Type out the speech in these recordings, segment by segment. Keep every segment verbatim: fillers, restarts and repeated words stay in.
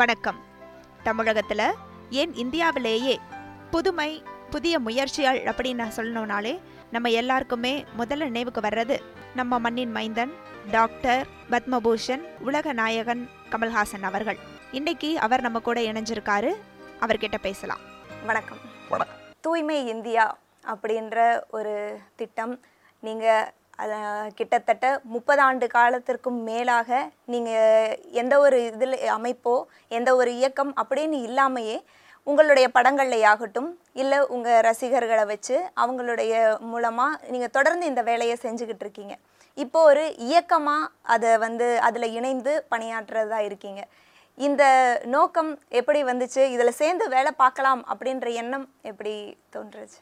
வணக்கம். தமிழகத்தில் ஏன் இந்தியாவிலேயே புதுமை புதிய முயற்சியால் அப்படின்னு நான் சொல்லணும்னாலே நம்ம எல்லாருக்குமே முதல்ல நினைவுக்கு வர்றது நம்ம மண்ணின் மைந்தன் டாக்டர் பத்மபூஷன் உலக நாயகன் கமல்ஹாசன் அவர்கள். இன்னைக்கு அவர் நம்ம கூட இணைஞ்சிருக்காரு. அவர்கிட்ட பேசலாம். வணக்கம். வணக்கம். தூய்மை இந்தியா அப்படின்ற ஒரு திட்டம் நீங்கள் அதை கிட்டத்தட்ட முப்பது ஆண்டு காலத்திற்கும் மேலாக நீங்கள் எந்த ஒரு இதில் அமைப்போ எந்த ஒரு இயக்கம் அப்படின்னு இல்லாமையே உங்களுடைய படங்கள்லையாகட்டும் இல்லை உங்கள் ரசிகர்களை வச்சு அவங்களுடைய மூலமாக நீங்கள் தொடர்ந்து இந்த வேலையை செஞ்சுக்கிட்டு இருக்கீங்க. இப்போது ஒரு இயக்கமாக அதை வந்து அதில் இணைந்து பணியாற்றுறதா இருக்கீங்க. இந்த நோக்கம் எப்படி வந்துச்சு? இதில் சேர்ந்து வேலை பார்க்கலாம் அப்படின்ற எண்ணம் எப்படி தோன்றுச்சு?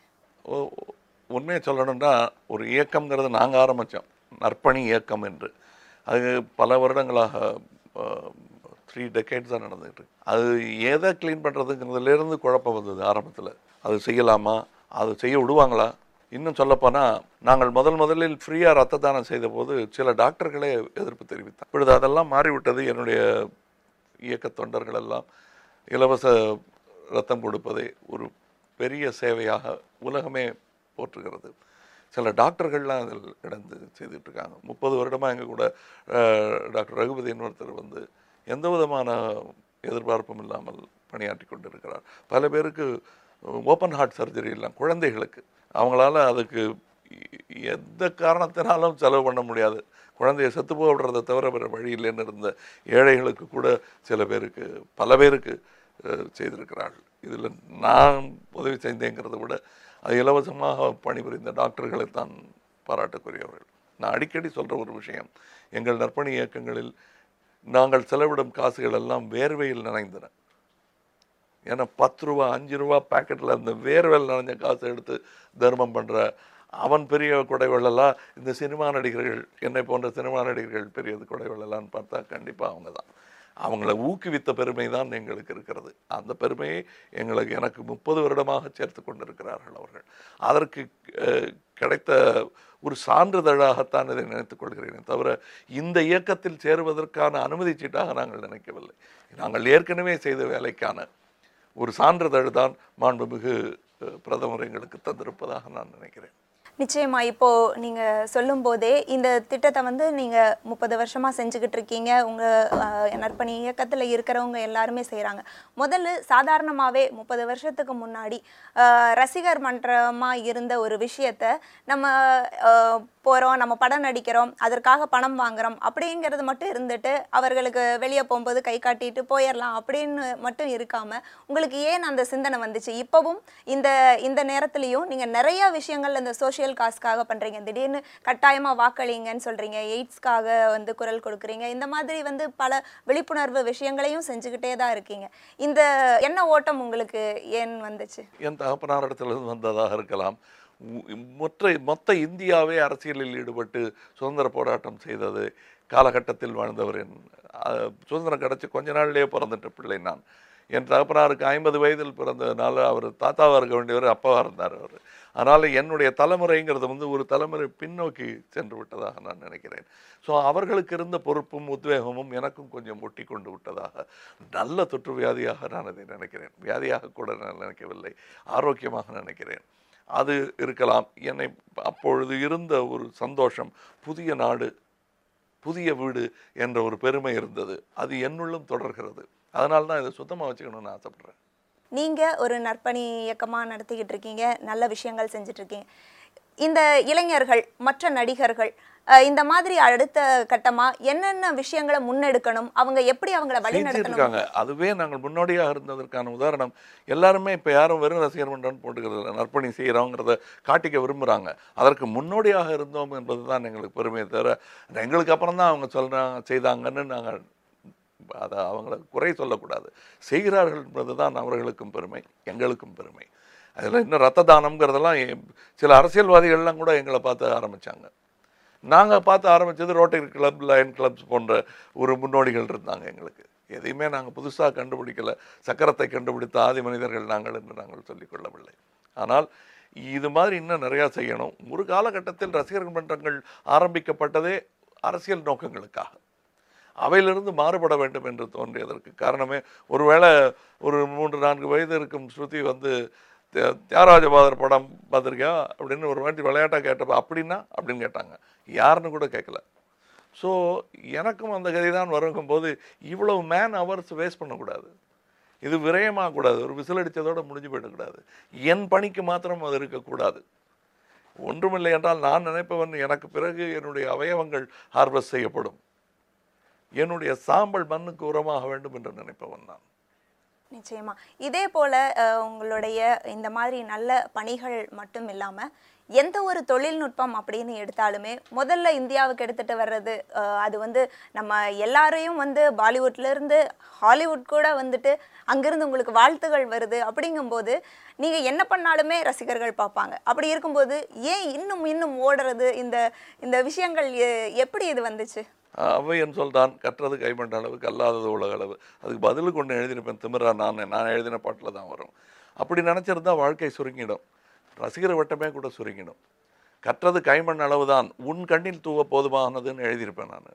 உண்மையை சொல்லணும்னா ஒரு இயக்கங்கிறது நாங்கள் ஆரம்பித்தோம், நற்பணி இயக்கம் என்று. அது பல வருடங்களாக த்ரீ டெக்கேட்ஸாக நடந்துக்கிட்டு அது எதை க்ளீன் பண்ணுறதுங்கிறதுலேருந்து குழப்பம் வந்தது ஆரம்பத்தில். அது செய்யலாமா, அது செய்ய விடுவாங்களா? இன்னும் சொல்லப்போனால் நாங்கள் முதல் முதலில் ஃப்ரீயாக ரத்த தானம் செய்த போது சில டாக்டர்களே எதிர்ப்பு தெரிவித்தார். இப்பொழுது அதெல்லாம் மாறிவிட்டது. என்னுடைய இயக்க தொண்டர்கள் எல்லாம் இலவச ரத்தம் கொடுப்பதை ஒரு பெரிய சேவையாக உலகமே போற்றுகிறது. சில டாக்டர்கள்லாம் அதில் இடந்து செய்துட்ருக்காங்க. முப்பது வருடமாக எங்கள் கூட டாக்டர் ரகுபதினு ஒருத்தர் வந்து எந்த விதமான எதிர்பார்ப்பும் இல்லாமல் பணியாற்றி கொண்டு இருக்கிறார். பல பேருக்கு ஓப்பன் ஹார்ட் சர்ஜரி எல்லாம் குழந்தைகளுக்கு அவங்களால அதுக்கு எந்த காரணத்தினாலும் செலவு பண்ண முடியாது, குழந்தைய செத்து போடுறதை தவிர வேறு வழியிலேன்னு இருந்த ஏழைகளுக்கு கூட சில பேருக்கு பல பேருக்கு செய்திருக்கிறார்கள். இதில் நான் உதவி செய்தேங்கிறத விட அது இலவசமாக பணிபுரிந்த டாக்டர்களை தான் பாராட்டுக்குரியவர்கள். நான் அடிக்கடி சொல்கிற ஒரு விஷயம், எங்கள் நற்பணி இயக்கங்களில் நாங்கள் செலவிடும் காசுகள் எல்லாம் வேர்வையில் நனைந்தன. ஏன்னா பத்து ரூபா அஞ்சு ரூபா பேக்கெட்டில் அந்த வேர்வையில் நனைஞ்ச காசை எடுத்து தர்மம் பண்ணுற அவன் பெரிய கொடைவெள்ளலாம். இந்த சினிமா நடிகர்கள், என்னை போன்ற சினிமா நடிகர்கள் பெரியது கொடைவெள்ளலான்னு பார்த்தா கண்டிப்பாக அவங்க தான். அவங்கள ஊக்குவித்த பெருமை தான் எங்களுக்கு இருக்கிறது. அந்த பெருமையை எங்களுக்கு எனக்கு முப்பது வருடமாக சேர்த்து கொண்டிருக்கிறார்கள் அவர்கள். அதற்கு கிடைத்த ஒரு சான்றிதழாகத்தான் இதை நினைத்துக் கொள்கிறேனே தவிர இந்த இயக்கத்தில் சேருவதற்கான அனுமதி சீட்டாக நாங்கள் நினைக்கவில்லை. நாங்கள் ஏற்கனவே செய்த வேலைக்கான ஒரு சான்றிதழ் தான் மாண்புமிகு பிரதமர் எங்களுக்கு தந்திருப்பதாக நான் நினைக்கிறேன். நிச்சயமா. இப்போது நீங்கள் சொல்லும் போதே இந்த திட்டத்தை வந்து நீங்கள் முப்பது வருஷமாக செஞ்சுக்கிட்டு இருக்கீங்க. உங்கள் நற்பணி இயக்கத்தில் இருக்கிறவங்க எல்லாருமே செய்கிறாங்க. முதல்ல சாதாரணமாகவே முப்பது வருஷத்துக்கு முன்னாடி ரசிகர் மன்றமாக இருந்த ஒரு விஷயத்த நம்ம போகிறோம், நம்ம படம் நடிக்கிறோம், அதற்காக பணம் வாங்குகிறோம் அப்படிங்கிறது மட்டும் இருந்துட்டு அவர்களுக்கு வெளியே போகும்போது கை காட்டிட்டு போயிடலாம் அப்படின்னு மட்டும் இருக்காமல் உங்களுக்கு ஏன் அந்த சிந்தனை வந்துச்சு? இப்போவும் இந்த இந்த நேரத்துலேயும் நீங்கள் நிறையா விஷயங்கள் இந்த சோஷியல் காசுக்காக பண்றீங்க, திடீர்னு கட்டாயமா வாக்களிங்கன்னு சொல்றீங்க, எய்ட்ஸ்க்காக வந்து குரல் கொடுக்குறீங்க, இந்த மாதிரி வந்து பல விழிப்புணர்வு விஷயங்களையும் செஞ்சுக்கிட்டே தான் இருக்கீங்க. இந்த என்ன ஓட்டம் உங்களுக்கு ஏன் வந்துச்சு? என் தகப்பனார் இடத்துலேருந்து வந்ததாக இருக்கலாம். மொத்த மொத்த இந்தியாவே அரசியலில் ஈடுபட்டு சுதந்திர போராட்டம் செய்தது காலகட்டத்தில் வாழ்ந்தவர். என் சுதந்திரம் கிடைச்சி கொஞ்ச நாள்லேயே பிறந்துட்ட பிள்ளை நான். என் தகப்பனாருக்கு ஐம்பது வயதில் பிறந்ததுனால அவர் தாத்தாவாக இருக்க வேண்டியவர், அப்பாவாக இருந்தார் அவர். அதனால் என்னுடைய தலைமுறைங்கிறது வந்து ஒரு தலைமுறை பின்னோக்கி சென்று விட்டதாக நான் நினைக்கிறேன். ஸோ அவர்களுக்கு இருந்த பொறுப்பும் உத்வேகமும் எனக்கும் கொஞ்சம் ஒட்டி கொண்டு விட்டதாக, நல்ல தொற்று வியாதியாக நான் அதை நினைக்கிறேன். வியாதியாக கூட நான் நினைக்கவில்லை, ஆரோக்கியமாக நினைக்கிறேன். அது இருக்கலாம். என்னை அப்பொழுது இருந்த ஒரு சந்தோஷம், புதிய நாடு புதிய வீடு என்ற ஒரு பெருமை இருந்தது. அது என்னுள்ளும் தொடர்கிறது. அதனால தான் இதை சுத்தமாக வச்சுக்கணும்னு ஆசைப்பட்றேன். நீங்கள் ஒரு நற்பணி இயக்கமாக நடத்திக்கிட்டு இருக்கீங்க, நல்ல விஷயங்கள் செஞ்சிட்ருக்கீங்க. இந்த இளைஞர்கள் மற்ற நடிகர்கள் இந்த மாதிரி அடுத்த கட்டமாக என்னென்ன விஷயங்களை முன்னெடுக்கணும், அவங்க எப்படி அவங்கள வழிநடத்திருக்காங்க, அதுவே நாங்கள் முன்னோடியாக இருந்ததற்கான உதாரணம். எல்லாருமே இப்போ யாரும் வெறும் ரசிகர் மன்றம்னு போட்டுக்கிறது, நற்பணி செய்கிறோங்கிறத காட்டிக்க விரும்புகிறாங்க. அதற்கு முன்னோடியாக இருந்தோம் என்பது தான் எங்களுக்கு பெருமையை தவிர எங்களுக்கு அப்புறம் தான் அவங்க சொல்கிறாங்க செய்தாங்கன்னு நாங்கள் அதை அவங்கள குறை சொல்லக்கூடாது. செய்கிறார்கள் என்பது தான் அவர்களுக்கும் பெருமை, எங்களுக்கும் பெருமை. அதில் இன்னும் ரத்த தானம்ங்கிறதெல்லாம் சில அரசியல்வாதிகள்லாம் கூட எங்களை பார்த்து ஆரம்பித்தாங்க. நாங்கள் பார்த்து ஆரம்பித்தது ரோட்டரி கிளப், லயன் கிளப்ஸ் போன்ற ஒரு முன்னோடிகள் இருந்தாங்க எங்களுக்கு. எதையுமே நாங்கள் புதுசாக கண்டுபிடிக்கலை. சக்கரத்தை கண்டுபிடித்த ஆதி மனிதர்கள் நாங்கள் என்று நாங்கள் சொல்லிக்கொள்ளவில்லை. ஆனால் இது மாதிரி இன்னும் நிறையா செய்யணும். ஒரு காலகட்டத்தில் ரசிகர் மன்றங்கள் ஆரம்பிக்கப்பட்டதே அரசியல் நோக்கங்களுக்காக. அவையிலிருந்து மாறுபட வேண்டும் என்று தோன்றியதற்கு காரணமே, ஒருவேளை ஒரு மூன்று நான்கு வயது இருக்கும் ஸ்ருதி வந்து தியாகராஜ பாகவதர் படம் பார்த்துருக்கியா அப்படின்னு ஒரு வாட்டி விளையாட்டாக கேட்டப்ப அப்படின்னா அப்படின்னு கேட்டாங்க, யாருன்னு கூட கேட்கல. ஸோ எனக்கும் அந்த கதை தான் வருங்கும்போது இவ்வளவு மேன் அவர்ஸ் வேஸ்ட் பண்ணக்கூடாது, இது விரயமாகக்கூடாது, ஒரு விசிலடித்ததோடு முடிஞ்சு போயிடக்கூடாது, என் பணிக்கு மாத்திரம் அது இருக்கக்கூடாது. ஒன்றுமில்லை என்றால் நான் நினைப்பவன் எனக்கு பிறகு என்னுடைய அவயவங்கள் ஹார்வெஸ்ட் செய்யப்படும், என்னுடைய சாம்பல் மண்ணுக்கு உரமாக வேண்டும் என்று நினைப்பவன் நான். நிச்சயமா இதே போல உங்களுடைய இந்த மாதிரி நல்ல பணிகள் மட்டும் இல்லாம எந்த ஒரு தொழில்நுட்பம் அப்படின்னு எடுத்தாலுமே முதல்ல இந்தியாவுக்கு எடுத்துகிட்டு வர்றது அது வந்து நம்ம எல்லாரையும் வந்து பாலிவுட்லேருந்து ஹாலிவுட் கூட வந்துட்டு அங்கேருந்து உங்களுக்கு வாழ்த்துகள் வருது. அப்படிங்கும்போது நீங்கள் என்ன பண்ணாலுமே ரசிகர்கள் பார்ப்பாங்க. அப்படி இருக்கும்போது ஏன் இன்னும் இன்னும் ஓடுறது இந்த இந்த விஷயங்கள் எப்படி இது வந்துச்சு? அவை என் சொல் தான், கற்றது கைப்பண்ட அளவுக்கு அல்லாதது உலக அளவு. அதுக்கு பதிலுக்கு ஒன்று எழுதியிருப்பேன், திமிரா நான் நான் எழுதின பாட்டில் தான் வரும். அப்படி நினச்சிருந்தா வாழ்க்கை சுருங்கிடும், ரசிகர் வட்டமே கூட சுருங்கிடும். கற்றது கைமண் அளவு தான், உன் கண்ணில் தூவ போதுமானதுன்னு எழுதியிருப்பேன் நான்.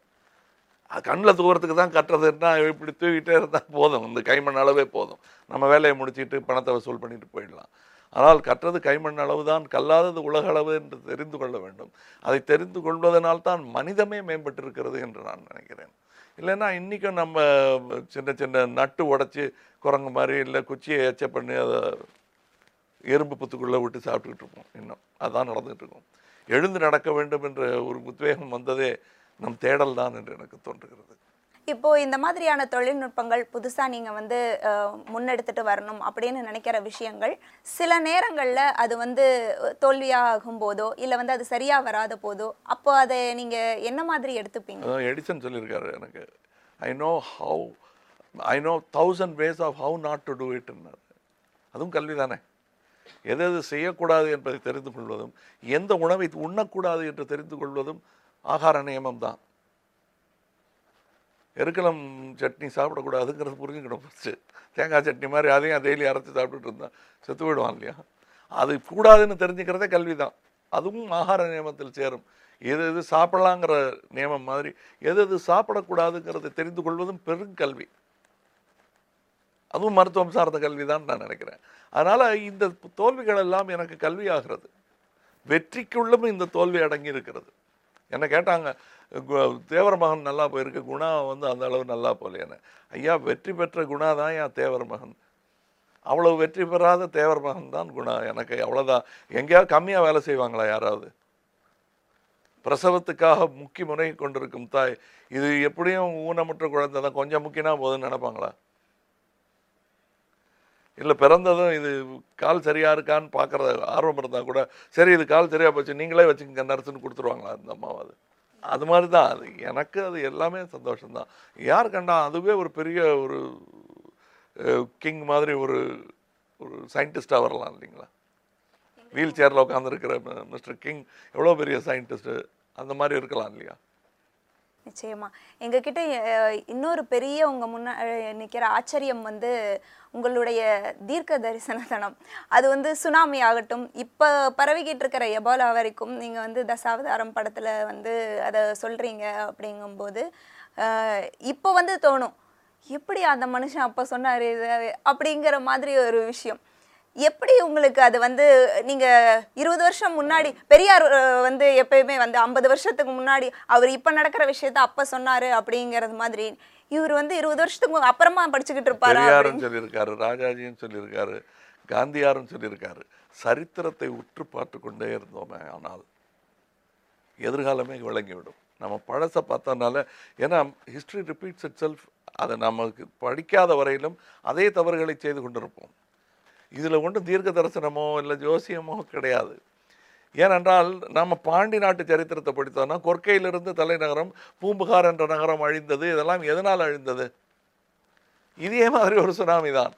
அது கண்ணில் தூவறதுக்கு தான் கட்டுறதுன்னா இப்படி தூக்கிட்டே இருந்தால் போதும், இந்த கைமண் அளவே போதும், நம்ம வேலையை முடிச்சுட்டு பணத்தை வசூல் பண்ணிட்டு போயிடலாம். ஆனால் கற்றது கைமண் அளவு தான், கல்லாதது உலக அளவு என்று தெரிந்து கொள்ள வேண்டும். அதை தெரிந்து கொள்வதனால் தான் மனிதமே மேம்பட்டிருக்கிறது என்று நான் நினைக்கிறேன். இல்லைன்னா இன்றைக்கும் நம்ம சின்ன சின்ன நட்டு உடச்சி குரங்கு மாதிரி இல்லை குச்சியை எச்ச பண்ணி அதை எறும்பு புத்துக்குள்ளே விட்டு சாப்பிட்டுக்கிட்டு இருப்போம். இன்னும் அதுதான் நடந்துகிட்டு இருக்கும். எழுந்து நடக்க வேண்டும் என்ற ஒரு உத்வேகம் வந்ததே நம் தேடல் தான் என்று எனக்கு தோன்றுகிறது. இப்போது இந்த மாதிரியான தொழில்நுட்பங்கள் புதுசாக நீங்கள் வந்து முன்னெடுத்துட்டு வரணும் அப்படின்னு நினைக்கிற விஷயங்கள் சில நேரங்களில் அது வந்து தோல்வியாகும் போதோ இல்லை வந்து அது சரியாக வராத போதோ அப்போ அதை நீங்கள் என்ன மாதிரி எடுத்துப்பீங்க? எடிசன் சொல்லியிருக்காரு எனக்கு, I know how I know thousand ways of how not to do it. அதுவும் கல்வி தானே, எது எது செய்யக்கூடாது என்பதை தெரிந்து கொள்வதும் எந்த உணவை உண்ணக்கூடாது என்று தெரிந்து கொள்வதும் ஆகார நியமம் தான். எருக்கலம் சட்னி சாப்பிடக்கூடாதுங்கிறது புரிஞ்சுக்கணும் ஃபஸ்ட்டு. தேங்காய் சட்னி மாதிரி அதையும் டெய்லி அரைச்சி சாப்பிட்டுட்டு இருந்தான் செத்து போயிடுவான் இல்லையா? அது கூடாதுன்னு தெரிஞ்சுக்கிறதே கல்வி தான், அதுவும் ஆகார நியமத்தில் சேரும். எது எது சாப்பிடலாங்கிற நியமம் மாதிரி எது எது சாப்பிடக்கூடாதுங்கிறத தெரிந்து கொள்வதும் பெருங்கல்வி, அதுவும் மருத்துவம் சார்ந்த கல்வி தான் நான் நினைக்கிறேன். அதனால் இந்த தோல்விகள் எல்லாம் எனக்கு கல்வி ஆகிறது, வெற்றிக்குள்ளும் இந்த தோல்வி அடங்கி இருக்கிறது. என்ன கேட்டாங்க, தேவர மகன் நல்லா போயிருக்கு, குணா வந்து அந்த அளவு நல்லா போகலையானே. ஐயா, வெற்றி பெற்ற குணா தான் என் தேவர மகன், அவ்வளோ வெற்றி பெறாத தேவர மகன் தான் குணா. எனக்கு அவ்வளோதான். எங்கேயாவது கம்மியாக வேலை செய்வாங்களா யாராவது? பிரசவத்துக்காக முக்கி முறை கொண்டிருக்கும் தாய், இது எப்படியும் ஊனமுற்ற குழந்தை தான், கொஞ்சம் முக்கினா போதுன்னு நினைப்பாங்களா? இல்லை பிறந்ததும் இது கால் சரியாக இருக்கான்னு பார்க்குறது ஆர்வம் இருந்தால் கூட, சரி இது கால் சரியாக போச்சு நீங்களே வச்சுக்கங்க நர்ஸுன்னு கொடுத்துருவாங்களா அந்த அம்மாவது? அது மாதிரி தான் அது எனக்கு. அது எல்லாமே சந்தோஷம்தான். யார் கண்டா அதுவே ஒரு பெரிய ஒரு கிங் மாதிரி ஒரு ஒரு சயின்டிஸ்டாக வரலாம் இல்லைங்களா? வீல் சேரில் உட்காந்துருக்கிற மிஸ்டர் கிங் எவ்வளோ பெரிய சயின்டிஸ்ட்டு, அந்த மாதிரி இருக்கலாம் இல்லையா? நிச்சயமா எங்ககிட்ட இன்னொரு பெரிய உங்க முன்ன நிற்கிற ஆச்சரியம் வந்து உங்களுடைய தீர்க்க தரிசனத்தனம். அது வந்து சுனாமி ஆகட்டும், இப்போ பரவிக்கிட்டு இருக்கிற எபோலா வரைக்கும் நீங்கள் வந்து தசாவதாரம் படத்தில் வந்து அதை சொல்கிறீங்க. அப்படிங்கும்போது இப்போ வந்து தோணும், எப்படி அந்த மனுஷன் அப்போ சொன்னார் அப்படிங்கிற மாதிரி ஒரு விஷயம். எப்படி உங்களுக்கு அது வந்து நீங்கள் இருபது வருஷம் முன்னாடி, பெரியார் வந்து எப்பயுமே வந்து ஐம்பது வருஷத்துக்கு முன்னாடி அவர் இப்போ நடக்கிற விஷயத்த அப்போ சொன்னார் அப்படிங்கிறது மாதிரி இவர் வந்து இருபது வருஷத்துக்கு அப்புறமா படிச்சுக்கிட்டு இருப்பார். பெரியாரும் சொல்லியிருக்காரு, ராஜாஜியும் சொல்லியிருக்காரு, காந்தியாரும் சொல்லியிருக்காரு. சரித்திரத்தை உற்று பார்த்து கொண்டே இருந்தோமே ஆனால் எதிர்காலமே விளங்கிவிடும். நம்ம பழசை பார்த்ததுனால, ஏன்னா ஹிஸ்ட்ரி ரிப்பீட்ஸ் இட் செல்ஃப். அதை நமக்கு படிக்காத வரையிலும் அதே தவறுகளை செய்து கொண்டிருப்போம். இதில் ஒன்றும் தீர்க்க தரிசனமோ இல்லை ஜோசியமோ கிடையாது. ஏனென்றால் நம்ம பாண்டி நாட்டு சரித்திரத்தை படித்தோன்னா, கொற்கையிலிருந்து தலைநகரம் பூம்புகார் என்ற நகரம் அழிந்தது. இதெல்லாம் எதனால் அழிந்தது? இதே மாதிரி ஒரு சுனாமி தான்.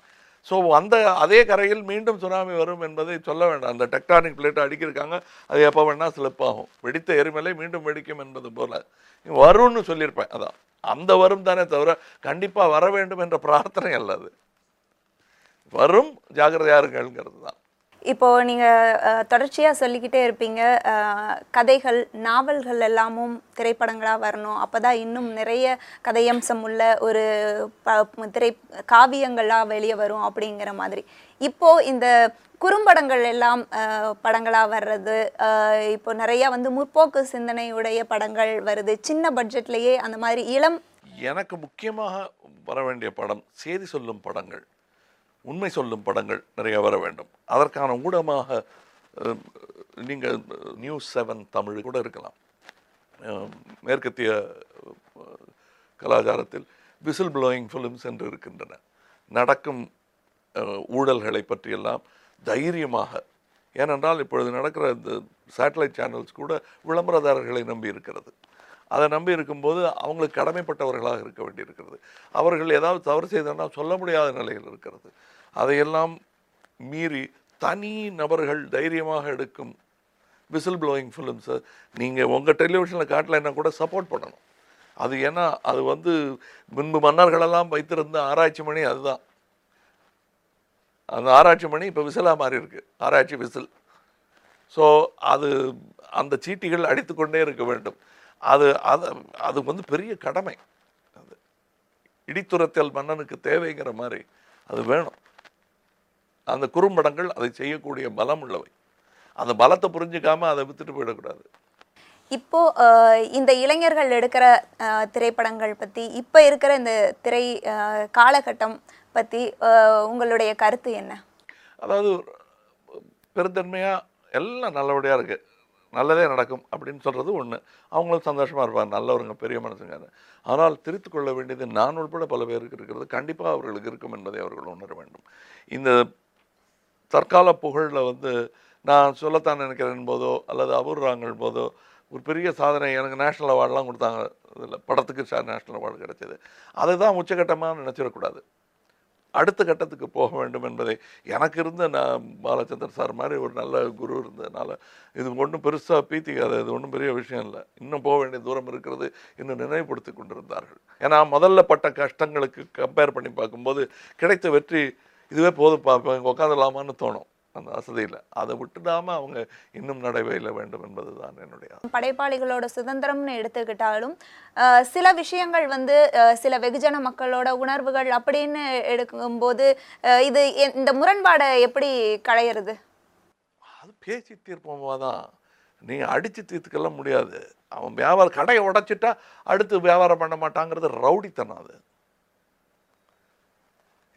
ஸோ அந்த அதே கரையில் மீண்டும் சுனாமி வரும் என்பதை சொல்ல வேண்டாம். அந்த டெக்டானிக் பிளேட்டை அடிக்கிருக்காங்க, அது எப்போ வேணால் ஸ்லிப்பாகும். வெடித்த எரிமலை மீண்டும் வெடிக்கும் என்பது போல் வரும்னு சொல்லியிருப்பேன். அதான் அந்த வரும் தானே தவிர கண்டிப்பாக வர வேண்டும் என்ற பிரார்த்தனை அல்லது வரும், ஜாகிரதையாக இருங்கள்ங்கிறது தான். இப்போது நீங்கள் தொடர்ச்சியாக சொல்லிக்கிட்டே இருப்பீங்க, கதைகள் நாவல்கள் எல்லாமும் திரைப்படங்களாக வரணும், அப்போ தான் இன்னும் நிறைய கதையம்சம் உள்ள ஒரு ப திரை காவியங்களாக வெளியே வரும் அப்படிங்கிற மாதிரி. இப்போது இந்த குறும்படங்கள் எல்லாம் படங்களாக வர்றது, இப்போ நிறையா வந்து முற்போக்கு சிந்தனையுடைய படங்கள் வருது சின்ன பட்ஜெட்லேயே. அந்த மாதிரி இளம் எனக்கு முக்கியமாக வர வேண்டிய படம் செய்தி சொல்லும் படங்கள், உண்மை சொல்லும் படங்கள் நிறைய வர வேண்டும். அதற்கான ஊடகமாக நீங்கள் நியூஸ் செவன் தமிழ் கூட இருக்கலாம். மேற்கத்திய கலாச்சாரத்தில் விசில் ப்ளோயிங் ஃபிலிம்ஸ் என்று இருக்கின்றன. நடக்கும் ஊழல்களை பற்றியெல்லாம் தைரியமாக, ஏனென்றால் இப்பொழுது நடக்கிற இந்த சேட்டலைட் சேனல்ஸ் கூட விளம்பரதாரர்களை நம்பி இருக்கிறது. அதை நம்பி இருக்கும்போது அவங்களுக்கு கடமைப்பட்டவர்களாக இருக்க வேண்டியிருக்கிறது. அவர்கள் ஏதாவது தவறு செய்தனா சொல்ல முடியாத நிலையில் இருக்கிறது. அதையெல்லாம் மீறி தனி நபர்கள் தைரியமாக எடுக்கும் விசில் ப்ளோயிங் ஃபிலிம்ஸை நீங்கள் உங்கள் டெலிவிஷனில் காட்டலைன்னா கூட சப்போர்ட் பண்ணணும். அது ஏன்னா அது வந்து முன்பு மன்னர்களெல்லாம் வைத்திருந்த ஆராய்ச்சி மணி, அதுதான் அந்த ஆராய்ச்சி மணி இப்போ விசிலாக மாறி இருக்குது, ஆராய்ச்சி விசில். ஸோ அது அந்த சீட்டிகள் அடித்து கொண்டே இருக்க வேண்டும். அது அது அது வந்து பெரிய கடமை. அது இடித்துரத்தல் மன்னனுக்கு தேவைங்கிற மாதிரி அது வேணும். அந்த குறும்படங்கள் அதை செய்யக்கூடிய பலம் உள்ளவை. அந்த பலத்தை புரிஞ்சுக்காமல் அதை விற்றுட்டு போயிடக்கூடாது. இப்போது இந்த இளைஞர்கள் எடுக்கிற திரைப்படங்கள் பற்றி, இப்போ இருக்கிற இந்த திரை காலகட்டம் பற்றி உங்களுடைய கருத்து என்ன? அதாவது பெருந்தன்மையாக எல்லாம் நல்லபடியாக இருக்குது, நல்லதே நடக்கும் அப்படின்னு சொல்கிறது ஒன்று. அவங்களும் சந்தோஷமாக இருப்பாங்க, நல்லவருங்க, பெரிய மனுஷங்க. ஆனால் திருத்திக் கொள்ள வேண்டியது நான் உட்பட பல பேருக்கு இருக்கிறது, கண்டிப்பாக அவர்களுக்கு இருக்கும் என்பதை அவர்கள் உணர வேண்டும். இந்த தற்கால புகழில் வந்து நான் சொல்லத்தான் நினைக்கிறேன் போதோ அல்லது அபூர்வங்கள் போதோ ஒரு பெரிய சாதனை, எனக்கு நேஷ்னல் அவார்டெலாம் கொடுத்தாங்க, இதில் படத்துக்கு நேஷ்னல் அவார்டு கிடைச்சது. அதுதான் உச்சகட்டமாக நினச்சிடக்கூடாது, அடுத்த கட்டத்துக்கு போக வேண்டும் என்பதை எனக்கு இருந்த நான் பாலச்சந்திரன் சார் மாதிரி ஒரு நல்ல குரு இருந்ததுனால இது ஒன்றும் பெருசாக பீத்திக்காது, இது ஒன்றும் பெரிய விஷயம் இல்லை, இன்னும் போக வேண்டிய தூரம் இருக்கிறது இன்னும் நினைவுபடுத்தி கொண்டிருந்தார்கள். ஏன்னா முதல்ல பட்ட கஷ்டங்களுக்கு கம்பேர் பண்ணி பார்க்கும்போது கிடைத்த வெற்றி இதுவே போதும், பார்ப்பேன் உட்காந்துடலாமான்னு தோணும். அந்த வசதியில் அதை விட்டுடாமல் அவங்க இன்னும் நடைபெற வேண்டும் என்பது தான் என்னுடைய. படைப்பாளிகளோட சுதந்திரம்னு எடுத்துக்கிட்டாலும் சில விஷயங்கள் வந்து சில வெகுஜன மக்களோட உணர்வுகள் அப்படின்னு எடுக்கும்போது இது இந்த முரண்பாடை எப்படி களையிறது? அது பேசி தீர்ப்போமா தான், நீங்கள் அடித்து தீர்த்துக்கெல்லாம் முடியாது. அவன் வியாபாரம் கடையை உடைச்சிட்டா அடுத்து வியாபாரம் பண்ண மாட்டாங்கிறது ரவுடித்தனம். அது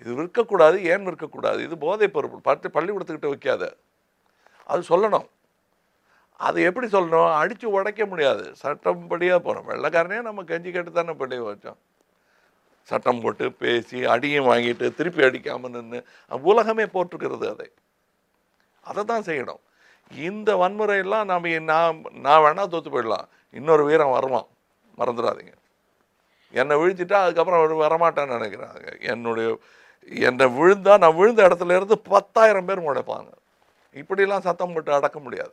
இது விற்கக்கூடாது, ஏன் விற்கக்கூடாது, இது போதைப் பொருள், பட்டு பள்ளிக்கூடத்துக்கிட்ட வைக்காத, அது சொல்லணும். அது எப்படி சொல்லணும்? அடித்து உடைக்க முடியாது, சட்டம் படியாக போகிறோம். வெள்ளைக்காரனே நம்ம கஞ்சி கேட்டு தானே பண்ணி வச்சோம், சட்டம் போட்டு பேசி அடியும் வாங்கிட்டு திருப்பி அடிக்காமல் நின்று உலகமே போட்டிருக்கிறது. அதை அதை தான் செய்யணும். இந்த வன்முறையெல்லாம் நம்ம நான் நான் வேணால் தோற்று போயிடலாம், இன்னொரு வீரம் வருவான், மறந்துடாதீங்க. என்னை விழுத்திட்டா அதுக்கப்புறம் வரமாட்டான்னு நினைக்கிறாங்க. என்னுடைய என்னை விழுந்தா நான் விழுந்த இடத்துல இருந்து பத்தாயிரம் பேர் முளைப்பாங்க. இப்படிலாம் சத்தம் போட்டு அடக்க முடியாது.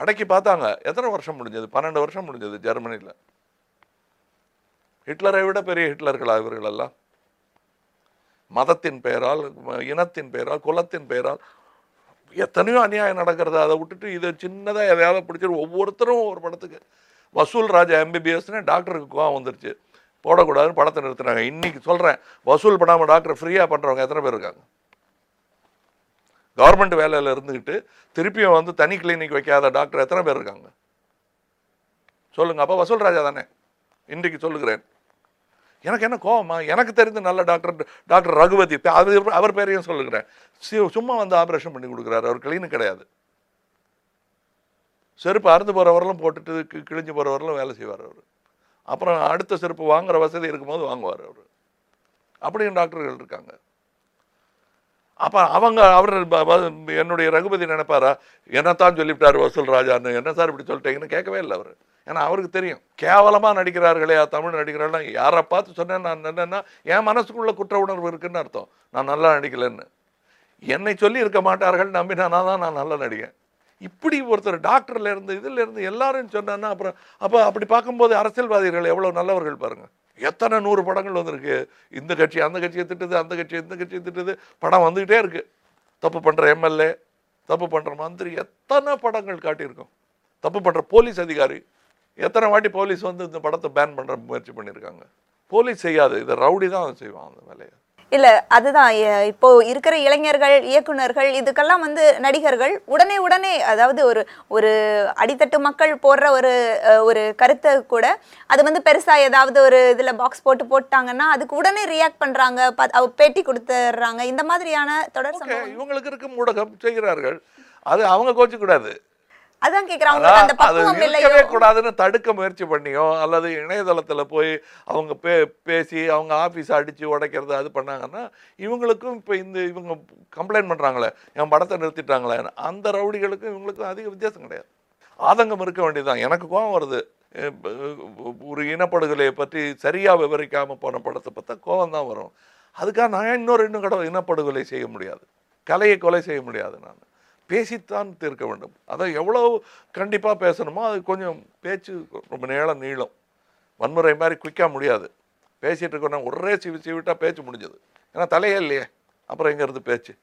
அடக்கி பார்த்தாங்க, எத்தனை வருஷம் முடிஞ்சது? பன்னெண்டு வருஷம் முடிஞ்சது ஜெர்மனியில். ஹிட்லரை விட பெரிய ஹிட்லர்களா இவர்கள் எல்லாம்? மதத்தின் பெயரால், இனத்தின் பெயரால், குலத்தின் பெயரால் எத்தனையோ அநியாயம் நடக்கிறது. அதை விட்டுட்டு இதை சின்னதாக எதையாவது பிடிச்சிட்டு ஒவ்வொருத்தரும் ஒவ்வொரு படத்துக்கு. வசூல் ராஜா எம்பிபிஎஸ்னு டாக்டருக்கு கோவம் வந்துருச்சு, போடக்கூடாதுன்னு படத்தை நிறுத்தினாங்க. இன்றைக்கி சொல்கிறேன், வசூல் பண்ணாமல் டாக்டரை ஃப்ரீயாக பண்ணுறவங்க எத்தனை பேர் இருக்காங்க? கவர்மெண்ட் வேலையில் இருந்துக்கிட்டு திருப்பியும் வந்து தனி கிளினிக் வைக்காத டாக்டர் எத்தனை பேர் இருக்காங்க சொல்லுங்கள். அப்போ வசூல் ராஜா தானே இன்றைக்கு சொல்லுகிறேன். எனக்கு என்ன கோவமா? எனக்கு தெரிந்து நல்ல டாக்டர் டாக்டர் ரகுபதி, அது அவர் பேரையும் சொல்லுகிறேன், சும்மா வந்து ஆப்ரேஷன் பண்ணி கொடுக்குறாரு, அவர் கிளினிக் கிடையாது, செருப்பு அறுந்து போகிறவரெல்லாம் போட்டுட்டு கிழிஞ்சு போகிறவரெல்லாம் வேலை செய்வார் அவர். அப்புறம் அடுத்த செருப்பு வாங்குகிற வசதி இருக்கும்போது வாங்குவார் அவர். அப்படியும் டாக்டர்கள் இருக்காங்க. அப்போ அவங்க அவர் என்னுடைய ரகுபதி நினைப்பாரா, என்னத்தான் சொல்லிவிட்டார் வசூல் ராஜான்னு, என்ன சார் இப்படி சொல்லிட்டீங்கன்னு கேட்கவே இல்லை அவர். ஏன்னா அவருக்கு தெரியும் கேவலமாக நடிக்கிறார்களே தமிழ் நடிக்கிறார்கள். யாரை பார்த்து சொன்னேன் நான் என்னென்னா, என் மனசுக்குள்ள குற்ற உணர்வு இருக்குதுன்னு அர்த்தம், நான் நல்லா நடிக்கலன்னு. என்னை சொல்லி இருக்க மாட்டார்கள், நம்பினானா தான் நான் நல்லா நடிகேன். இப்படி ஒருத்தர் டாக்டரில் இருந்து இதில் இருந்து எல்லாரும் சொன்னான்னா அப்புறம் அப்போ அப்படி பார்க்கும்போது அரசியல்வாதிகள் எவ்வளோ நல்லவர்கள் பாருங்கள். எத்தனை நூறு படங்கள் வந்திருக்கு, இந்த கட்சி அந்த கட்சியை திட்டுது, அந்த கட்சி இந்த கட்சியை திட்டுது, படம் வந்துக்கிட்டே இருக்குது. தப்பு பண்ணுற எம்எல்ஏ, தப்பு பண்ணுற மந்திரி எத்தனை படங்கள் காட்டியிருக்கோம். தப்பு பண்ணுற போலீஸ் அதிகாரி எத்தனை வாட்டி போலீஸ் வந்து இந்த படத்தை பேன் பண்ணுற முயற்சி பண்ணியிருக்காங்க. போலீஸ் செய்யாது, இதை ரவுடி தான் செய்வான் அந்த வேலையை. இல்லை, அதுதான் இப்போ இருக்கிற இளைஞர்கள், இயக்குநர்கள், இதுக்கெல்லாம் வந்து நடிகர்கள் உடனே உடனே அதாவது ஒரு ஒரு அடித்தட்டு மக்கள் போடுற ஒரு ஒரு கருத்தை கூட அது வந்து பெருசாக ஏதாவது ஒரு இதில் பாக்ஸ் போட்டு போட்டாங்கன்னா அதுக்கு உடனே ரியாக்ட் பண்ணுறாங்க, பேட்டி கொடுத்துட்றாங்க. இந்த மாதிரியான தொடர்ச்சி இவங்களுக்கு இருக்கும் ஊடகம் செய்கிறார்கள். அது அவங்க கோச்சிக்கூடாது, அதான் கேட்குறாங்க. அந்த பக்குவம் இல்லவே கூடாதுன்னு தடுக்க முயற்சி பண்ணியோ அல்லது இணையதளத்தில் போய் அவங்க பே பேசி அவங்க ஆஃபீஸை அடித்து உடைக்கிறது அது பண்ணாங்கன்னா இவங்களுக்கும் இப்போ இந்த இவங்க கம்ப்ளைண்ட் பண்ணுறாங்களே என் படத்தை நிறுத்திட்டாங்களே அந்த ரவுடிகளுக்கும் இவங்களுக்கும் அதிக வித்தியாசம் கிடையாது. ஆதங்கம் இருக்க வேண்டியதுதான். எனக்கு கோவம் வருது, ஒரு இனப்படுகொலையை பற்றி சரியாக விவரிக்காமல் போன படத்தை பார்த்தா கோவம் தான் வரும். அதுக்காக நான் இன்னொரு இன்னும் கடவுள் இனப்படுகொலை செய்ய முடியாது, கலையை கொலை செய்ய முடியாது. நான் பேசித்தான் தீர்க்க வேண்டும். அதை எவ்வளோ கண்டிப்பாக பேசணுமோ அது கொஞ்சம் பேச்சு ரொம்ப நேரம் நீளம், வன்முறை மாதிரி குயிக்காக முடியாது. பேசிகிட்டு இருக்கோம் ஒரே சிவி சிவிட்டாக பேச்சு முடிஞ்சது, ஏன்னா தலையே இல்லையே, அப்புறம் எங்கேருந்து பேச்சு.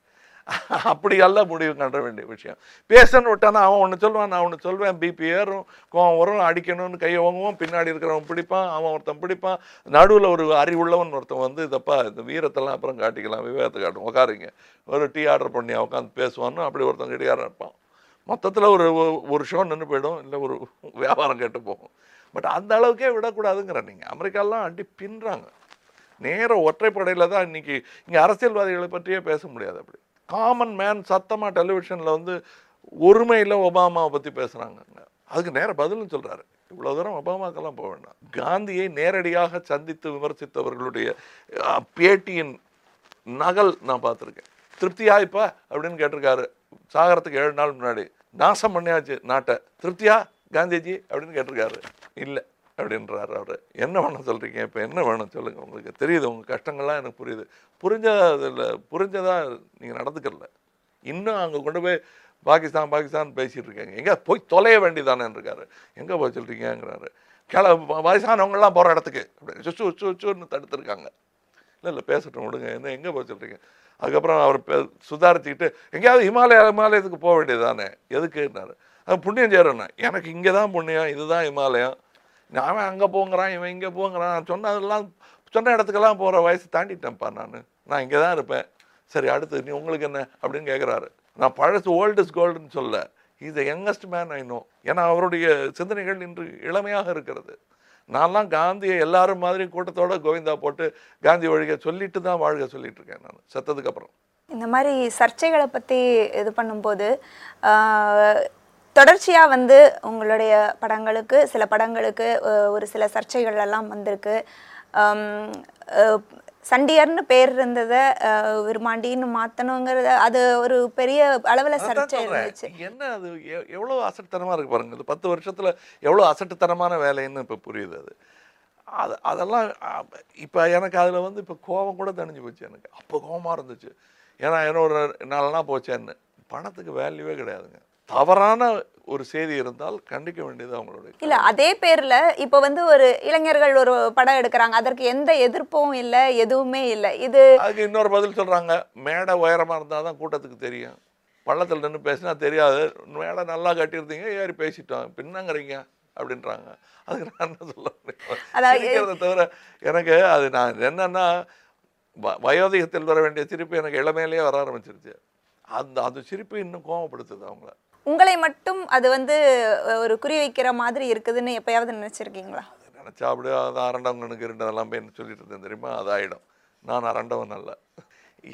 அப்படியெல்லாம் முடிவு கண்ட வேண்டிய விஷயம். பேசன்னு விட்டானா அவன் ஒன்று சொல்லுவான், நான் ஒன்று சொல்வேன், பிபி ஏறும், கோவம் வரும், அடிக்கணும்னு கையை வாங்குவோம், பின்னாடி இருக்கிறவன் பிடிப்பான், அவன் ஒருத்தன் பிடிப்பான், நடுவில் ஒரு அறிவுள்ளவன் ஒருத்தன் வந்து இதப்பா இந்த வீரத்தெல்லாம் அப்புறம் காட்டிக்கலாம், விவேகத்தை காட்டும், உட்காருங்க, ஒரு டீ ஆர்டர் பண்ணி உட்காந்து பேசுவான்னு அப்படி ஒருத்தன் கெடியாரம் இருப்பான். மொத்தத்தில் ஒரு ஒரு ஷோ நின்று போயிடும், இல்லை ஒரு வியாபாரம் கேட்டு போகும். பட் அந்த அளவுக்கே விடக்கூடாதுங்கிற நீங்கள் அமெரிக்காலாம் அண்டி பின்றாங்க. நேர ஒற்றைப்படையில் தான் இன்றைக்கி இங்கே அரசியல்வாதிகளை பற்றியே பேச முடியாது. அப்படி காமன் மேன் சத்தமாக டெலிவிஷனில் வந்து ஒருமையில் ஒபாமாவை பற்றி பேசுகிறாங்க. அதுக்கு நேர பதில்னு சொல்கிறாரு. இவ்வளோ தூரம் ஒபாமாக்கெல்லாம் போக வேண்டாம். காந்தியை நேரடியாக சந்தித்து விமர்சித்தவர்களுடைய பேட்டியின் நகல் நான் பார்த்துருக்கேன். திருப்தியா இப்போ அப்படின்னு கேட்டிருக்காரு, சாகரத்துக்கு ஏழு நாள் முன்னாடி. நாசம் பண்ணியாச்சு நாட்டை, திருப்தியா காந்திஜி அப்படின்னு கேட்டிருக்காரு. இல்லை அப்படின்றாரு அவர். என்ன வேணும் சொல்கிறீங்க, இப்போ என்ன வேணும் சொல்லுங்கள், உங்களுக்கு தெரியுது, உங்கள் கஷ்டங்கள்லாம் எனக்கு புரியுது, புரிஞ்சதில்லை, புரிஞ்சதாக நீங்கள் நடந்துக்கல, இன்னும் அங்கே கொண்டு போய் பாகிஸ்தான் பாகிஸ்தான் பேசிகிட்டு இருக்கீங்க, எங்கே போய் தொலைய வேண்டியதானேன்னு இருக்காரு. எங்கே போய் சொல்கிறீங்கிறாரு. கேள வயசானவங்களாம் போகிற இடத்துக்கு அப்படின்னு சுச்சு உச்சு உச்சுன்னு தடுத்துருக்காங்க. இல்லை இல்லை பேசட்டும் விடுங்க, என்ன எங்கே போய் சொல்கிறீங்க. அதுக்கப்புறம் அவர் சுதாரிச்சுக்கிட்டு எங்கேயாவது ஹிமாலயா ஹிமாலயத்துக்கு போக வேண்டியதானே, எதுக்குன்னாரு. அது புண்ணியம் சேரணும்னா எனக்கு இங்கே தான் புண்ணியம், இதுதான் ஹிமாலயம், அவன் அங்கே போங்கிறான், இவன் இங்கே போங்கிறான், சொன்ன அதெல்லாம் சொன்ன இடத்துக்கெல்லாம் போகிற வயசு தாண்டிட்டேன்ப்பா, நான் நான் இங்கே தான் இருப்பேன். சரி அடுத்து நீ உங்களுக்கு என்ன அப்படின்னு கேட்குறாரு. நான் பழசு ஓல்டு இஸ் கோல்டுன்னு சொல்ல, is the youngest man I know. ஏன்னா அவருடைய சிந்தனைகள் இன்று இளமையாக இருக்கிறது. நான்லாம் காந்தியை எல்லாரும் மாதிரி கூட்டத்தோட கோவிந்தா போட்டு காந்தி வழியை சொல்லிட்டு தான் வாழ்க சொல்லிட்டு இருக்கேன் நான் செத்ததுக்கு அப்புறம். இந்த மாதிரி சர்ச்சைகளை பற்றி இது பண்ணும்போது தொடர்ச்சியாக வந்து உங்களுடைய படங்களுக்கு சில படங்களுக்கு ஒரு சில சர்ச்சைகள் எல்லாம் வந்திருக்கு. சண்டியர்னு பேர் இருந்ததை விரும்மாண்டின்னு மாற்றணுங்கிறத அது ஒரு பெரிய அளவில் சர்ச்சை இருந்துச்சு. என்ன அது எவ்வளோ அசட்டுத்தனமாக இருக்குது பாருங்கள். இது பத்து வருஷத்தில் எவ்வளோ அசட்டுத்தனமான வேலைன்னு இப்போ புரியுது. அது அது அதெல்லாம் இப்போ எனக்கு அதில் வந்து இப்போ கோபம் கூட தணிஞ்சு போச்சு. எனக்கு அப்போ கோபமாக இருந்துச்சு, ஏன்னா என்ன ஒரு நாளெல்லாம் போச்சேன்னு. பணத்துக்கு வேல்யூவே கிடையாதுங்க. தவறான ஒரு செய்தி இருந்தால் கண்டிக்க வேண்டியது அவங்களுடைய. இல்லை, அதே பேரில் இப்போ வந்து ஒரு இளைஞர்கள் ஒரு படம் எடுக்கிறாங்க, அதற்கு எந்த எதிர்ப்பும் இல்லை, எதுவுமே இல்லை. இது அதுக்கு இன்னொரு பதில் சொல்கிறாங்க, மேடை உயரமாக இருந்தால் தான் கூட்டத்துக்கு தெரியும், பள்ளத்தில் நின்று பேசினா தெரியாது, மேடை நல்லா கட்டியிருந்தீங்க ஏறி பேசிட்டோம் பின்னங்கிறீங்க அப்படின்றாங்க. அதுக்கு நான் என்ன சொல்ல முடியும் தவிர எனக்கு அது நான் என்னென்னா வயோதிகத்தில் வர வேண்டிய சிரிப்பு எனக்கு இளமையிலேயே வர ஆரம்பிச்சிருச்சு. அந்த அந்த சிரிப்பு இன்னும் கோபப்படுத்துது அவங்கள. உங்களை மட்டும் அது வந்து ஒரு குறி வைக்கிற மாதிரி இருக்குதுன்னு எப்போயாவது நினச்சிருக்கீங்களா? நினச்சா அப்படியே அது அரண்டவங்களுக்கு இருந்ததெல்லாம் போய் சொல்லிட்டு இருந்தேன் தெரியுமா, அது ஆகிடும். நான் அரண்டவன் அல்ல,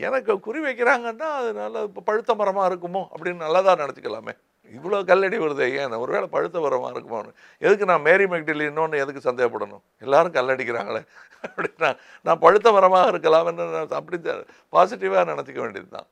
எனக்கு குறி வைக்கிறாங்கன்னா அது நல்லா இப்போ பழுத்த மரமாக இருக்குமோ அப்படின்னு நல்லா தான் நினச்சிக்கலாமே. இவ்வளோ கல்லடி வருது ஏன், ஒரு வேளை பழுத்த மரமாக இருக்குமோன்னு. எதுக்கு நான் மேரி மெக்டில் இன்னொன்று எதுக்கு சந்தேகப்படணும், எல்லாரும் கல்லடிக்கிறாங்களே அப்படின்னா நான் பழுத்த மரமாக இருக்கலாம்னு அப்படி பாசிட்டிவாக நினச்சிக்க வேண்டியது தான்.